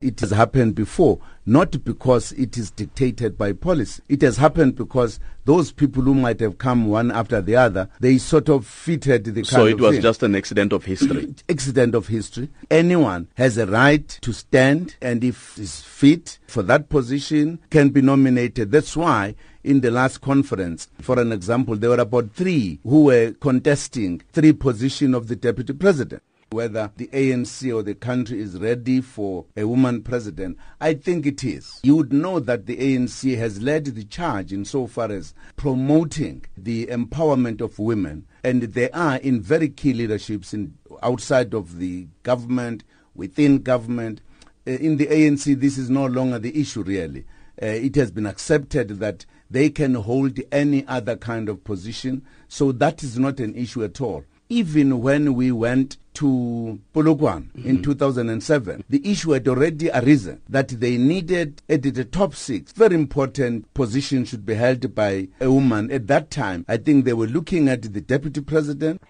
It has happened before, not because it is dictated by policy. It has happened because those people who might have come one after the other, they sort of fitted the kind of thing. So it was just an accident of history. Accident of history. Anyone has a right to stand, and if is fit for that position, can be nominated. That's why in the last conference, for an example, there were about three who were contesting three positions of the deputy president. Whether the ANC or the country is ready for a woman president, I think it is. You would know that the ANC has led the charge insofar as promoting the empowerment of women, and they are in very key leaderships outside of the government, within government. In the ANC, this is no longer the issue, really. It has been accepted that they can hold any other kind of position, so that is not an issue at all. Even when we went to Polokwane in 2007, the issue had already arisen that they needed, at the top six, very important position should be held by a woman. At that time, I think they were looking at the deputy president.